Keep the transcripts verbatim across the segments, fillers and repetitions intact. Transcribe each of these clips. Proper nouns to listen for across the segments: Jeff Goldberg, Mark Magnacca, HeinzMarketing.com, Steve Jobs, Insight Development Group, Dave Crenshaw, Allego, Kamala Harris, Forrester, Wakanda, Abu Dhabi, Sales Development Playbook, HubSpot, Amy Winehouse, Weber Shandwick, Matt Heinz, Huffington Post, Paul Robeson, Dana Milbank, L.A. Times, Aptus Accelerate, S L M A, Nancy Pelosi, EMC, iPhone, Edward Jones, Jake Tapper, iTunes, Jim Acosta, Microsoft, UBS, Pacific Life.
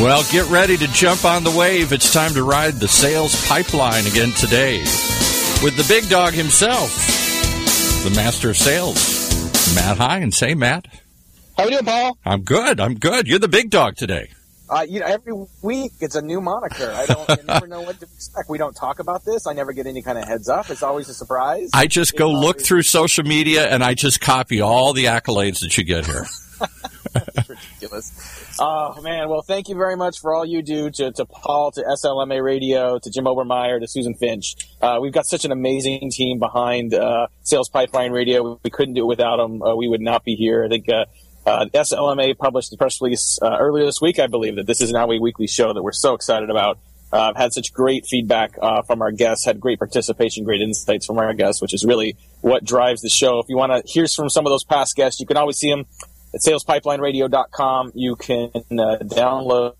Well, get ready to jump on the wave. It's time to ride the sales pipeline again today with the big dog himself, the master of sales, Matt Heinz. Hey, Matt. How you doing, Paul? I'm good. I'm good. You're the big dog today. Uh, you know, every week it's a new moniker. I don't I never know what to expect. We don't talk about this. I never get any kind of heads up. It's always a surprise. I just go it's look always... through social media, and I just copy all the accolades that you get here. That's ridiculous. Oh, man. Well, thank you very much for all you do to, to Paul, to S L M A Radio, to Jim Obermeyer, to Susan Finch. Uh, we've got such an amazing team behind uh, Sales Pipeline Radio. We couldn't do it without them. Uh, we would not be here. I think uh, uh, S L M A published the press release uh, earlier this week, I believe, that this is now a weekly show that we're so excited about. Uh, had such great feedback uh, from our guests, had great participation, great insights from our guests, which is really what drives the show. If you want to hear from some of those past guests, you can always see them at sales pipeline radio dot com. You can uh, download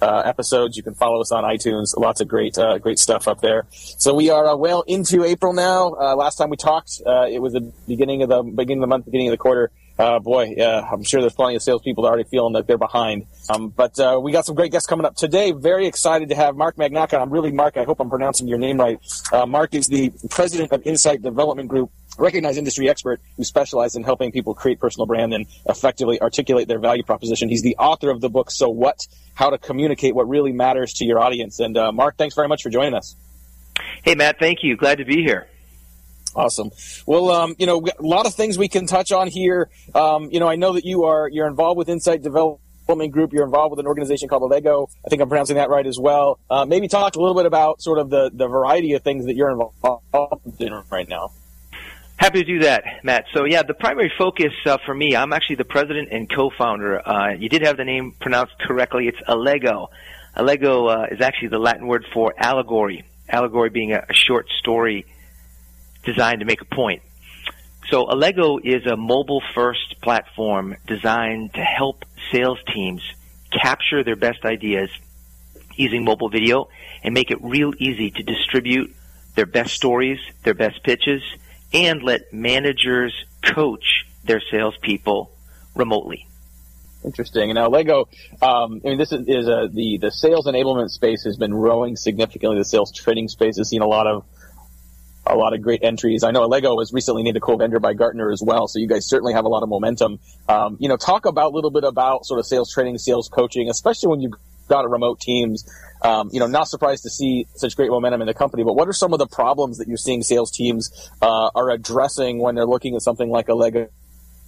uh, episodes. You can follow us on iTunes. Lots of great uh, great stuff up there. So we are uh, well into April now. Uh, last time we talked, uh, it was the beginning of the beginning of the month, beginning of the quarter. Uh, boy, uh, I'm sure there's plenty of salespeople that are already feeling that they're behind. Um, but uh, we got some great guests coming up today. Very excited to have Mark Magnacca. I'm really Mark. I hope I'm pronouncing your name right. Uh, Mark is the president of Insight Development Group, recognized industry expert who specializes in helping people create personal brand and effectively articulate their value proposition. He's the author of the book, So What? How to Communicate What Really Matters to Your Audience. And uh, Mark, thanks very much for joining us. Hey, Matt, thank you. Glad to be here. Awesome. Well, um, you know, a lot of things we can touch on here. Um, you know, I know that you are you're involved with Insight Development Group. You're involved with an organization called Allego. I think I'm pronouncing that right as well. Uh, maybe talk a little bit about sort of the, the variety of things that you're involved in right now. Happy to do that, Matt. So, yeah, the primary focus uh, for me, I'm actually the president and co-founder. Uh, you did have the name pronounced correctly. It's Allego. Allego uh, is actually the Latin word for allegory, allegory being a, a short story designed to make a point. So Allego is a mobile-first platform designed to help sales teams capture their best ideas using mobile video and make it real easy to distribute their best stories, their best pitches, and let managers coach their salespeople remotely. Interesting. And Allego, um, I mean, this is, is a, the, the sales enablement space has been growing significantly. The sales training space has seen a lot of a lot of great entries. I know Allego was recently named a cool vendor by Gartner as well, so you guys certainly have a lot of momentum. Um, you know, talk about a little bit about sort of sales training, sales coaching, especially when you've got a remote teams. Um, you know, not surprised to see such great momentum in the company, but what are some of the problems that you're seeing sales teams uh, are addressing when they're looking at something like Allego?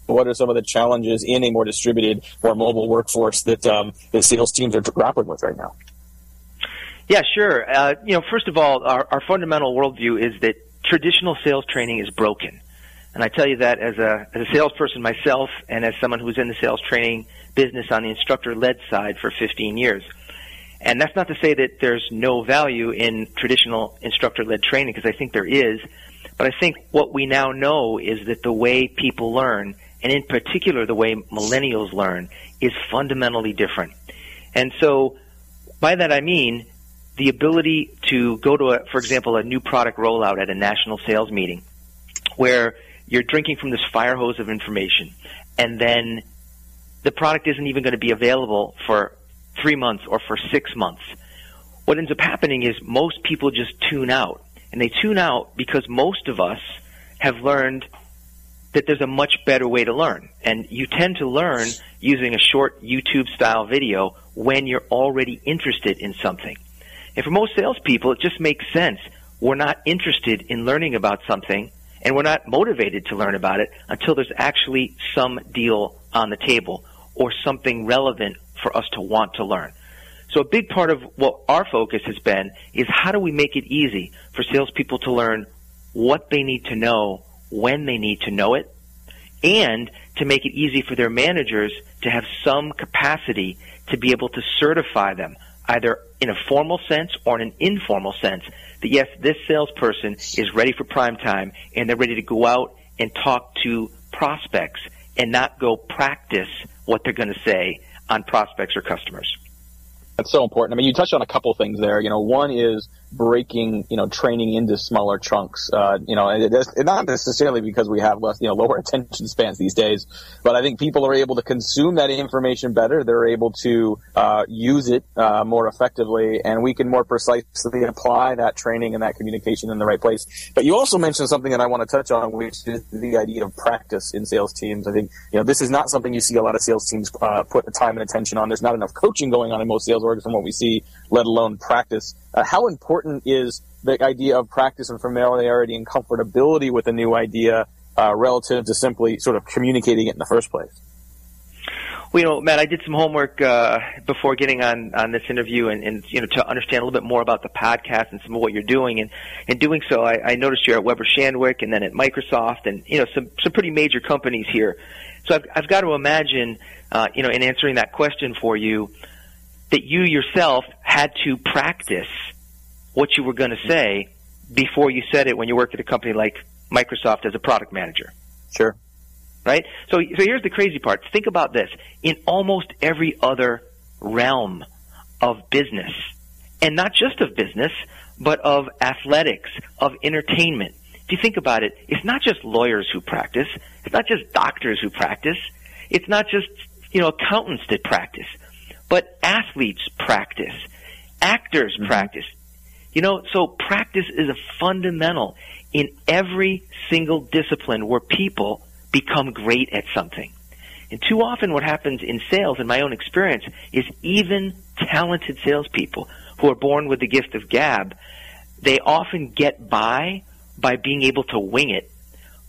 What are some of the challenges in a more distributed or mobile workforce that um, the sales teams are grappling with right now? Yeah, sure. Uh, you know, first of all, our, our fundamental worldview is that traditional sales training is broken. And I tell you that as a, as a salesperson myself and as someone who's in the sales training business on the instructor-led side for fifteen years. And that's not to say that there's no value in traditional instructor-led training, because I think there is. But I think what we now know is that the way people learn, and in particular the way millennials learn, is fundamentally different. And so by that I mean the ability to go to, a, for example, a new product rollout at a national sales meeting where you're drinking from this fire hose of information, and then the product isn't even going to be available for three months or for six months. What ends up happening is most people just tune out, and they tune out because most of us have learned that there's a much better way to learn, and you tend to learn using a short YouTube-style video when you're already interested in something. And for most salespeople, it just makes sense. We're not interested in learning about something, and we're not motivated to learn about it until there's actually some deal on the table or something relevant for us to want to learn. So a big part of what our focus has been is how do we make it easy for salespeople to learn what they need to know when they need to know it, and to make it easy for their managers to have some capacity to be able to certify them either in a formal sense or in an informal sense, that yes, this salesperson is ready for prime time and they're ready to go out and talk to prospects and not go practice what they're going to say on prospects or customers. That's so important. I mean, you touched on a couple things there. You know, one is breaking, you know, training into smaller chunks. Uh, you know, and it's not necessarily because we have less, you know, lower attention spans these days, but I think people are able to consume that information better. They're able to uh, use it uh, more effectively, and we can more precisely apply that training and that communication in the right place. But you also mentioned something that I want to touch on, which is the idea of practice in sales teams. I think, you know, this is not something you see a lot of sales teams uh, put the time and attention on. There's not enough coaching going on in most sales orgs from what we see, let alone practice. Uh, how important is the idea of practice and familiarity and comfortability with a new idea uh, relative to simply sort of communicating it in the first place? Well, you know, Matt, I did some homework uh, before getting on, on this interview and, and, you know, to understand a little bit more about the podcast and some of what you're doing. And in doing so, I, I noticed you're at Weber Shandwick and then at Microsoft and, you know, some, some pretty major companies here. So I've, I've got to imagine, uh, you know, in answering that question for you, that you yourself had to practice what you were going to say before you said it when you worked at a company like Microsoft as a product manager. Sure. Right? So, so here's the crazy part. Think about this. In almost every other realm of business, and not just of business, but of athletics, of entertainment, if you think about it, it's not just lawyers who practice. It's not just doctors who practice. It's not just, you know, accountants that practice. But athletes practice, actors mm-hmm. practice, you know, so practice is a fundamental in every single discipline where people become great at something. And too often what happens in sales, in my own experience, is even talented salespeople who are born with the gift of gab, they often get by by being able to wing it,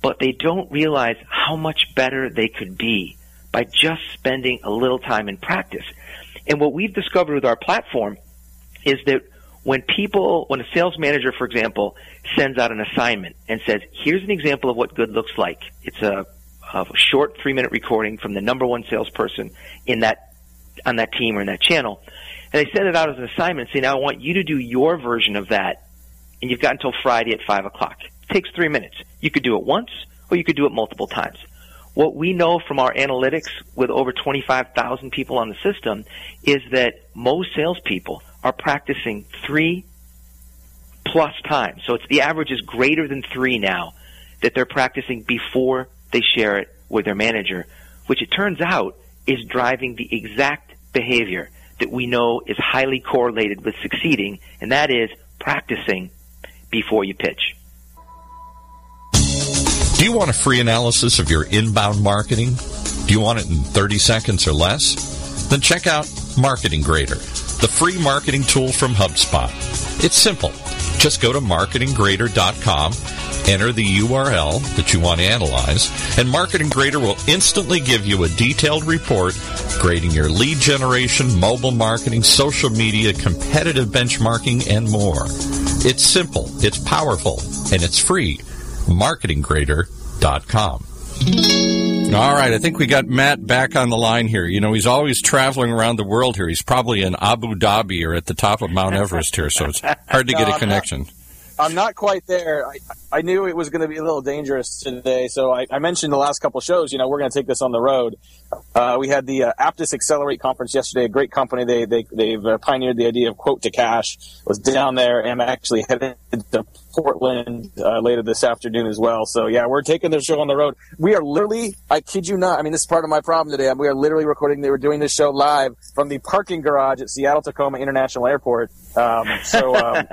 but they don't realize how much better they could be by just spending a little time in practice. And what we've discovered with our platform is that when people, when a sales manager, for example, sends out an assignment and says, here's an example of what good looks like. It's a, a short three-minute recording from the number one salesperson in that, on that team or in that channel. And they send it out as an assignment and say, now I want you to do your version of that. And you've got until Friday at five o'clock. It takes three minutes. You could do it once or you could do it multiple times. What we know from our analytics with over twenty-five thousand people on the system is that most salespeople are practicing three plus times. So it's the average is greater than three now that they're practicing before they share it with their manager, which it turns out is driving the exact behavior that we know is highly correlated with succeeding, and that is practicing before you pitch. Do you want a free analysis of your inbound marketing? Do you want it in thirty seconds or less? Then check out Marketing Grader, the free marketing tool from HubSpot. It's simple. Just go to marketing grader dot com, enter the U R L that you want to analyze, and Marketing Grader will instantly give you a detailed report grading your lead generation, mobile marketing, social media, competitive benchmarking, and more. It's simple, it's powerful, and it's free. marketing grader dot com. All right, I think we got Matt back on the line here. You know, he's always traveling around the world here. He's probably in Abu Dhabi or at the top of Mount Everest here, so it's hard to no, get a I'm connection. Not, I'm not quite there. I, I knew it was going to be a little dangerous today, so I, I mentioned the last couple shows, you know, we're going to take this on the road. Uh, we had the uh, Aptus Accelerate conference yesterday, a great company. They, they, they've uh, pioneered the idea of quote to cash. I was down there and actually headed to Portland uh, later this afternoon as well. So, yeah, we're taking their show on the road. We are literally, I kid you not, I mean, this is part of my problem today. We are literally recording, they were doing this show live from the parking garage at Seattle-Tacoma International Airport. Um, so, um,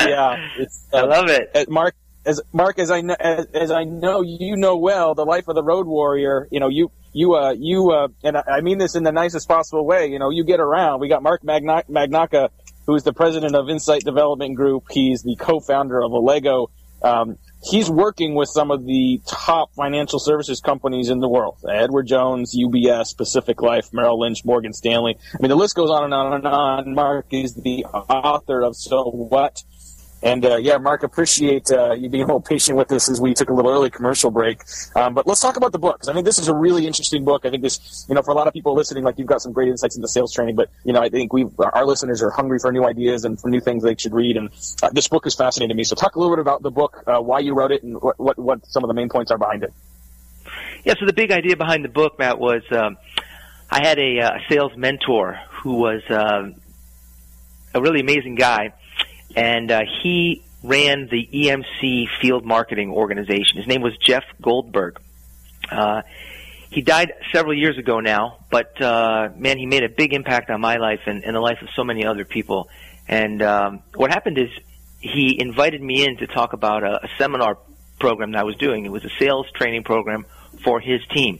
yeah. It's, uh, I love it. Mark, as Mark, as I, know, as, as I know you know well, the life of the road warrior, you know, you – You, uh, you, uh, and I mean this in the nicest possible way, you know, you get around. We got Mark Magnacca, who is the president of Insight Development Group. He's the co-founder of Allego. Um, he's working with some of the top financial services companies in the world. Edward Jones, U B S, Pacific Life, Merrill Lynch, Morgan Stanley. I mean, the list goes on and on and on. Mark is the author of So What? And, uh, yeah, Mark, appreciate uh, you being a little patient with us as we took a little early commercial break. Um, but let's talk about the book, because I think this is a really interesting book. I think this, you know, for a lot of people listening, like, you've got some great insights into sales training. But, you know, I think we our listeners are hungry for new ideas and for new things they should read. And uh, this book is fascinating to me. So talk a little bit about the book, uh, why you wrote it, and what, what, what some of the main points are behind it. Yeah, so the big idea behind the book, Matt, was um, I had a uh, sales mentor who was uh, a really amazing guy. and uh, he ran the E M C field marketing organization. His name was Jeff Goldberg. Uh, he died several years ago now, but uh, man, he made a big impact on my life and, and the life of so many other people. And um, what happened is he invited me in to talk about a, a seminar program that I was doing. It was a sales training program for his team.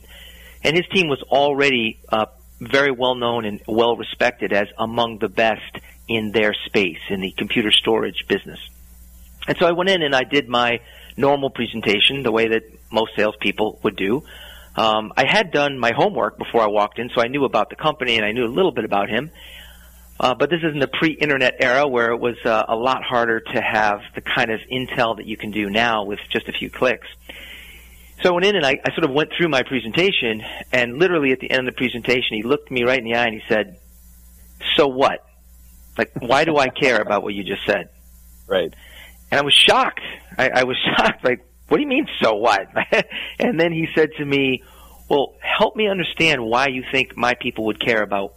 And his team was already uh, very well known and well respected as among the best in their space in the computer storage business. And so I went in and I did my normal presentation the way that most salespeople would do. Um, I had done my homework before I walked in, so I knew about the company and I knew a little bit about him. Uh, but this is in the pre-internet era where it was uh, a lot harder to have the kind of intel that you can do now with just a few clicks. So I went in and I, I sort of went through my presentation, and literally at the end of the presentation, he looked me right in the eye and he said, "So what? Like, why do I care about what you just said?" Right. And I was shocked. I, I was shocked. Like, what do you mean, so what? And then he said to me, "Well, help me understand why you think my people would care about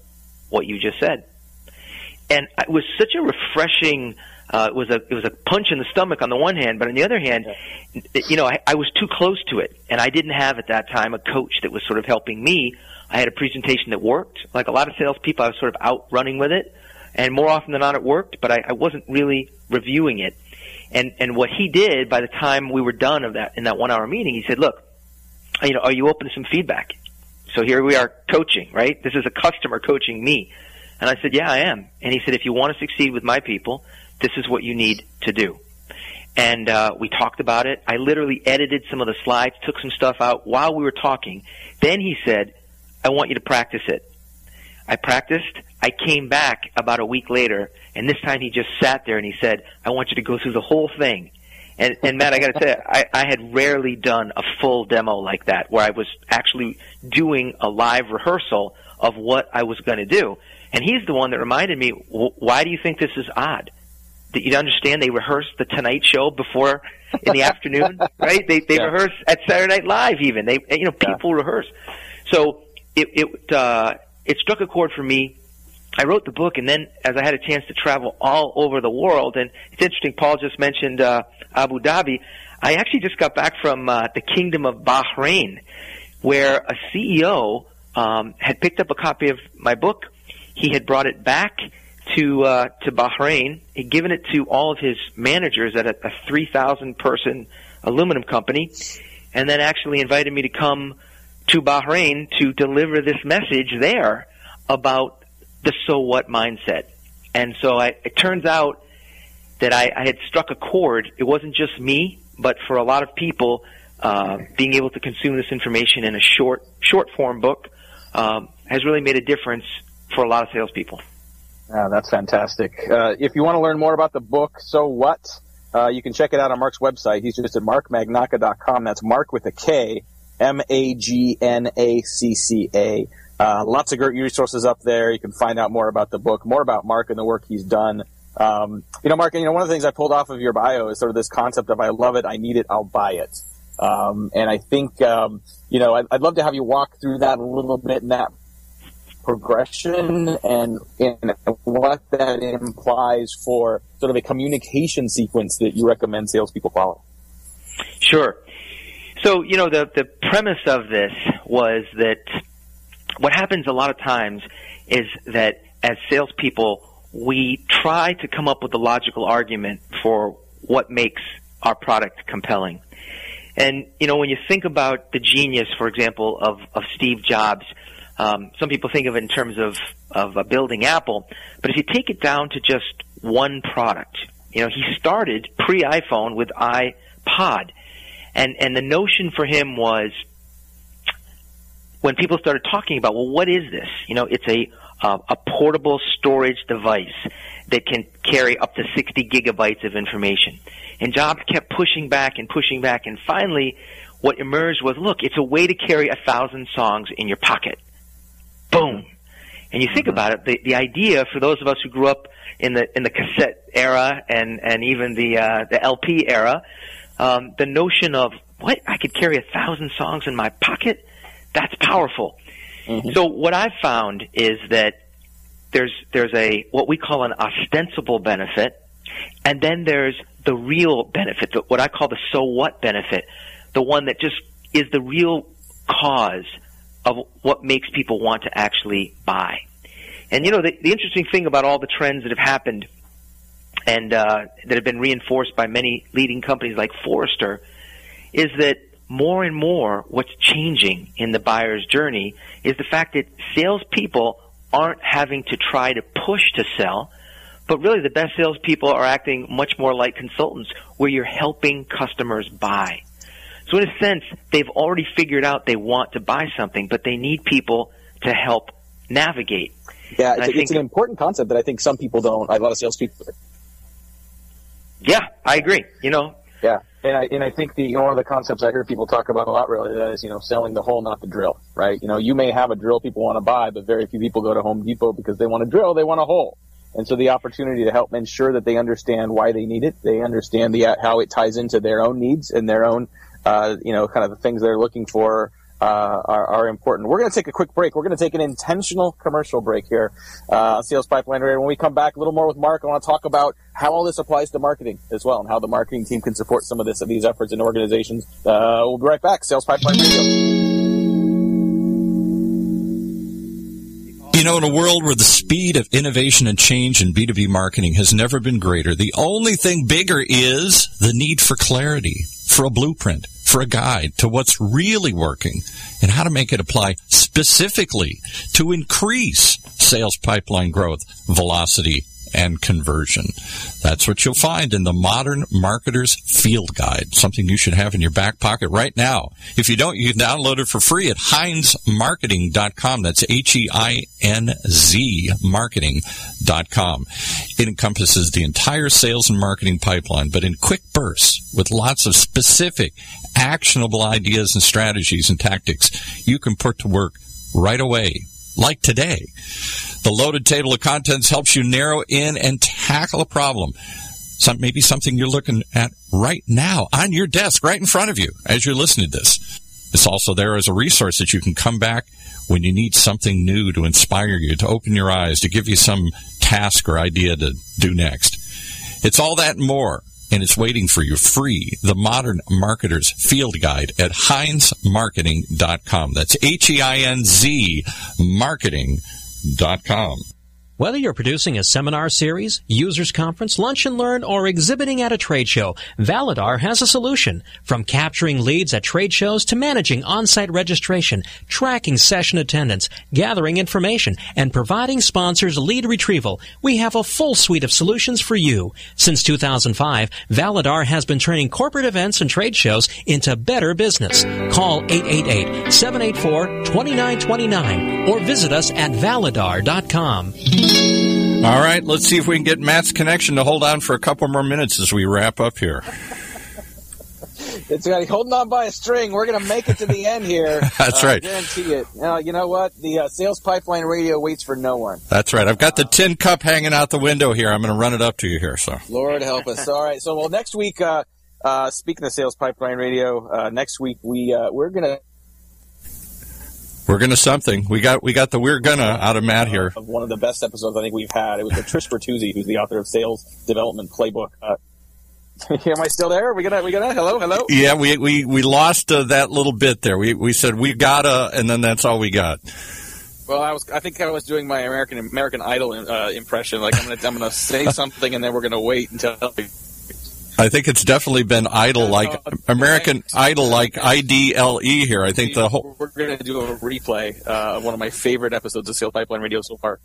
what you just said." And it was such a refreshing uh, – it was a it was a punch in the stomach on the one hand, but on the other hand, yeah. you know, I, I was too close to it, and I didn't have at that time a coach that was sort of helping me. I had a presentation that worked. Like a lot of salespeople, I was sort of out running with it, and more often than not it worked, but I, I wasn't really reviewing it. And and what he did by the time we were done of that in that one-hour meeting, he said, "Look, you know, are you open to some feedback?" So here we are coaching, right? This is a customer coaching me. And I said, "Yeah, I am." And he said, "If you want to succeed with my people, this is what you need to do." And uh, we talked about it. I literally edited some of the slides, took some stuff out while we were talking. Then he said, "I want you to practice it." I practiced. I came back about a week later, and this time he just sat there and he said, "I want you to go through the whole thing." And, and Matt, I got to tell you, I, I had rarely done a full demo like that where I was actually doing a live rehearsal of what I was going to do. And he's the one that reminded me, why do you think this is odd? That you understand they rehearsed the Tonight Show before in the afternoon, right? They they yeah. rehearse at Saturday Night Live even. They you know people yeah. rehearse. So it it uh, it struck a chord for me. I wrote the book, and then as I had a chance to travel all over the world, and it's interesting. Paul just mentioned uh, Abu Dhabi. I actually just got back from uh, the Kingdom of Bahrain, where a C E O um, had picked up a copy of my book. He had brought it back to uh, to Bahrain. He'd given it to all of his managers at a, a three thousand person aluminum company, and then actually invited me to come to Bahrain to deliver this message there about the so what mindset. And so I, it turns out that I, I had struck a chord. It wasn't just me, but for a lot of people, uh, being able to consume this information in a short, short form book um, has really made a difference for a lot of salespeople. Yeah, that's fantastic. Uh, if you want to learn more about the book, So What, uh, you can check it out on Mark's website. He's just at mark magnacca dot com. That's Mark with a K, M A G N A C C A. Uh, lots of great resources up there. You can find out more about the book, more about Mark and the work he's done. Um, you know, Mark, you know, one of the things I pulled off of your bio is sort of this concept of I love it, I need it, I'll buy it. Um, and I think, um, you know, I'd, I'd love to have you walk through that a little bit in that progression and, and what that implies for sort of a communication sequence that you recommend salespeople follow. Sure. So, you know, the, the premise of this was that what happens a lot of times is that as salespeople, we try to come up with a logical argument for what makes our product compelling. And, you know, when you think about the genius, for example, of, of Steve Jobs, Um, some people think of it in terms of, of uh, building Apple, but if you take it down to just one product, you know, he started pre-iPhone with iPod, and, and the notion for him was when people started talking about, well, what is this? You know, it's a, uh, a portable storage device that can carry up to sixty gigabytes of information. And Jobs kept pushing back and pushing back, and finally what emerged was, look, it's a way to carry a thousand songs in your pocket. Boom. And you think about it, the, the idea for those of us who grew up in the in the cassette era and, and even the uh, the L P era, um, the notion of, what, I could carry a thousand songs in my pocket? That's powerful. Mm-hmm. So what I've found is that there's there's a what we call an ostensible benefit And then there's the real benefit, what I call the so what benefit, the one that just is the real cause of what makes people want to actually buy. And, you know, the, the interesting thing about all the trends that have happened and uh, that have been reinforced by many leading companies like Forrester is that more and more what's changing in the buyer's journey is the fact that salespeople aren't having to try to push to sell, but really the best salespeople are acting much more like consultants where you're helping customers buy. So in a sense, they've already figured out they want to buy something, but they need people to help navigate. Yeah, it's, think, it's an important concept that I think some people don't. A lot of salespeople. Yeah, I agree. You know. Yeah, and I and I think the you know, one of the concepts I hear people talk about a lot really that is you know selling the hole, not the drill, right? You know, you may have a drill people want to buy, but very few people go to Home Depot because they want a drill, they want a hole. And so the opportunity to help ensure that they understand why they need it, they understand the how it ties into their own needs and their own. Uh, you know, kind of the things they're looking for uh, are, are important. We're going to take a quick break. We're going to take an intentional commercial break here uh, on Sales Pipeline Radio. When we come back, a little more with Mark. I want to talk about how all this applies to marketing as well and how the marketing team can support some of this these efforts in organizations. Uh, we'll be right back. Sales Pipeline Radio. You know, in a world where the speed of innovation and change in B two B marketing has never been greater, the only thing bigger is the need for clarity, for a blueprint, for a guide to what's really working and how to make it apply specifically to increase sales pipeline growth, velocity, and conversion. That's what you'll find in the Modern Marketer's Field Guide, something you should have in your back pocket right now. If you don't, you can download it for free at Heinz Marketing dot com. That's H E I N Z Marketing dot com. It encompasses the entire sales and marketing pipeline, but in quick bursts with lots of specific, actionable ideas and strategies and tactics you can put to work right away. Like today, the loaded table of contents helps you narrow in and tackle a problem. Some, maybe something you're looking at right now on your desk, right in front of you as you're listening to this. It's also there as a resource that you can come back when you need something new to inspire you, to open your eyes, to give you some task or idea to do next. It's all that and more. And it's waiting for you free, the Modern Marketer's Field Guide at Heinz Marketing dot com. That's H E I N Z Marketing dot com. Whether you're producing a seminar series, users conference, lunch and learn, or exhibiting at a trade show, Validar has a solution. From capturing leads at trade shows to managing on-site registration, tracking session attendance, gathering information, and providing sponsors lead retrieval, we have a full suite of solutions for you. Since two thousand five, Validar has been turning corporate events and trade shows into better business. Call eight eight eight, seven eight four, two nine two nine or visit us at Validar dot com. All right, let's see if we can get Matt's connection to hold on for a couple more minutes as we wrap up here. It's like holding on by a string. We're going to make it to the end here. That's uh, right. I guarantee it. Uh, you know what? The uh, Sales Pipeline Radio waits for no one. That's right. I've got the tin cup hanging out the window here. I'm going to run it up to you here. So Lord help us. All right. So, well, next week, uh, uh, speaking of Sales Pipeline Radio, uh, next week we, uh, we're going to... We're gonna something. We got we got the we're gonna out of Matt here. Uh, one of the best episodes I think we've had. It was with Trish Bertuzzi, who's the author of Sales Development Playbook. Uh, am I still there? Are we gonna we gonna hello hello? Yeah, we we we lost uh, that little bit there. We we said we gotta, and then that's all we got. Well, I was I think I was doing my American American Idol uh, impression. Like I'm gonna I'm gonna say something, and then we're gonna wait until. I think it's definitely been idle, like American Idol, like I D L E here. I think the whole we're going to do a replay uh, of one of my favorite episodes of Sales Pipeline Radio so far.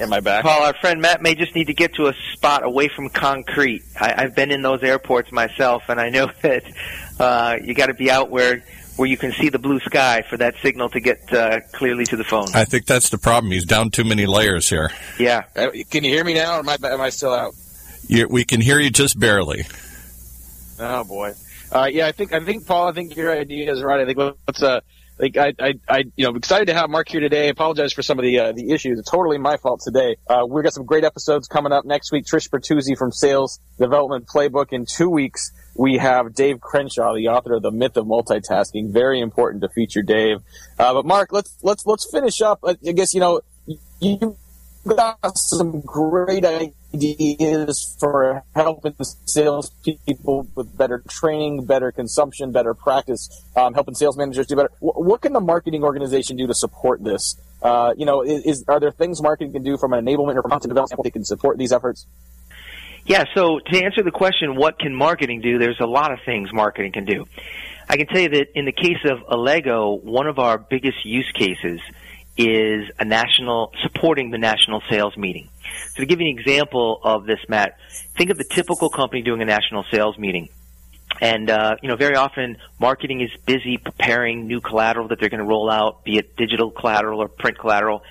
Am I back? Paul, our friend Matt may just need to get to a spot away from concrete. I, I've been in those airports myself, and I know that uh, you got to be out where. where you can see the blue sky for that signal to get uh, clearly to the phone. I think that's the problem. He's down too many layers here. Yeah. Can you hear me now, or am I, am I still out? You're, we can hear you just barely. Oh boy, uh, yeah. I think I think Paul. I think your idea is right. I think let's. Uh, like I, I, I, you know, I'm excited to have Mark here today. I apologize for some of the uh, the issues. It's totally my fault today. Uh, we've got some great episodes coming up next week. Trish Bertuzzi from Sales Development Playbook. In two weeks, we have Dave Crenshaw, the author of The Myth of Multitasking. Very important to feature Dave. Uh, but Mark, let's let's let's finish up. I guess you know you got some great ideas. ideas for helping salespeople with better training, better consumption, better practice, um, helping sales managers do better. W- what can the marketing organization do to support this? Uh, you know, is, is are there things marketing can do from an enablement or from content development that can support these efforts? Yeah, so to answer the question, what can marketing do, there's a lot of things marketing can do. I can tell you that in the case of Allego, one of our biggest use cases is a national supporting the national sales meeting. So to give you an example of this, Matt, think of the typical company doing a national sales meeting. And, uh, you know, very often marketing is busy preparing new collateral that they're going to roll out, be it digital collateral or print collateral,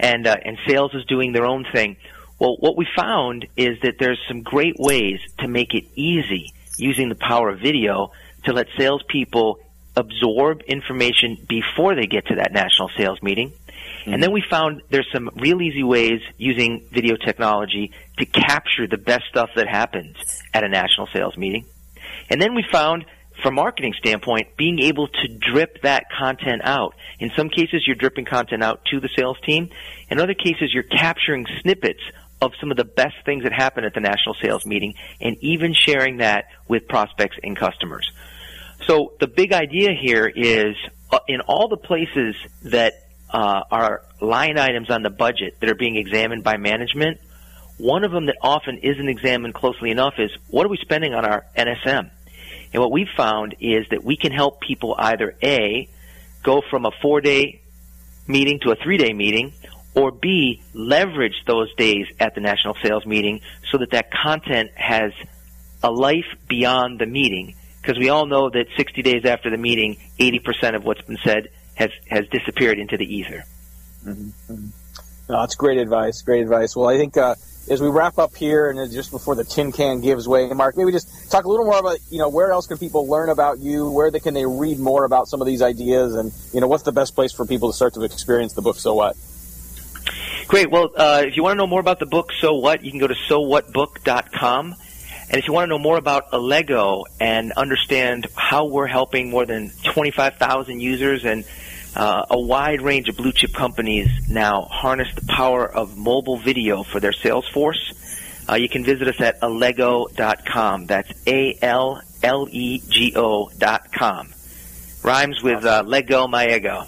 and uh, and sales is doing their own thing. Well, what we found is that there's some great ways to make it easy using the power of video to let salespeople absorb information before they get to that national sales meeting. Mm-hmm. And then we found there's some real easy ways using video technology to capture the best stuff that happens at a national sales meeting. And then we found, from a marketing standpoint, being able to drip that content out. In some cases, you're dripping content out to the sales team. In other cases, you're capturing snippets of some of the best things that happen at the national sales meeting and even sharing that with prospects and customers. So the big idea here is uh, in all the places that uh, are line items on the budget that are being examined by management, one of them that often isn't examined closely enough is what are we spending on our N S M? And what we've found is that we can help people either A, go from a four-day meeting to a three-day meeting, or B, leverage those days at the national sales meeting so that that content has a life beyond the meeting. Because we all know that sixty days after the meeting, eighty percent of what's been said has, has disappeared into the ether. Mm-hmm. No, that's great advice, great advice. Well, I think uh, as we wrap up here and just before the tin can gives way, Mark, maybe just talk a little more about, you know, where else can people learn about you? Where they, can they read more about some of these ideas? And, you know, what's the best place for people to start to experience the book, So What? Great. Well, uh, if you want to know more about the book, So What, you can go to sow what book dot com. And if you want to know more about Allego and understand how we're helping more than twenty-five thousand users and uh, a wide range of blue-chip companies now harness the power of mobile video for their sales force, uh, you can visit us at allego dot com. That's A L L E G O dot com. Rhymes with uh, Lego, my ego.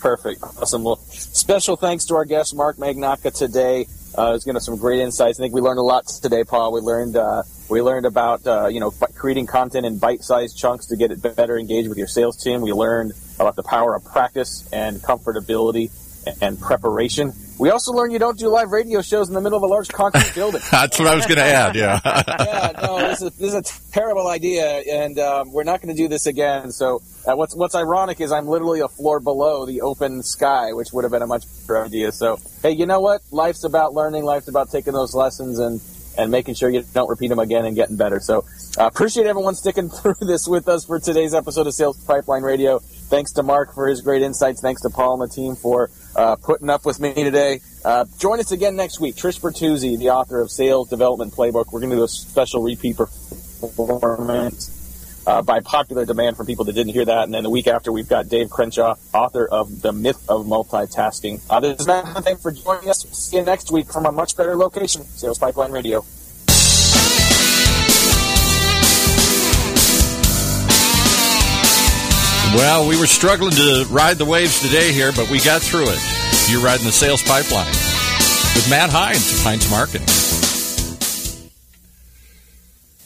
Perfect. Awesome. Well, special thanks to our guest, Mark Magnacca, today. Uh, it's going to have some great insights. I think we learned a lot today, Paul. We learned uh, we learned about uh, you know creating content in bite-sized chunks to get it better engaged with your sales team. We learned about the power of practice and comfortability and preparation. We also learned you don't do live radio shows in the middle of a large concrete building. That's what I was going to add, yeah. yeah, no, this is, this is a terrible idea, and um, we're not going to do this again. So uh, what's what's ironic is I'm literally a floor below the open sky, which would have been a much better idea. So, hey, you know what? Life's about learning. Life's about taking those lessons and, and making sure you don't repeat them again and getting better. So uh, appreciate everyone sticking through this with us for today's episode of Sales Pipeline Radio. Thanks to Mark for his great insights. Thanks to Paul and the team for uh, putting up with me today. Uh, join us again next week. Trish Bertuzzi, the author of Sales Development Playbook. We're going to do a special repeat performance uh, by popular demand from people that didn't hear that. And then the week after, we've got Dave Crenshaw, author of The Myth of Multitasking. Uh, this is Matt Heinz. Thanks for joining us. We'll see you next week from a much better location, Sales Pipeline Radio. Well, we were struggling to ride the waves today here, but we got through it. You're riding the Sales Pipeline with Matt Heinz of Heinz Marketing.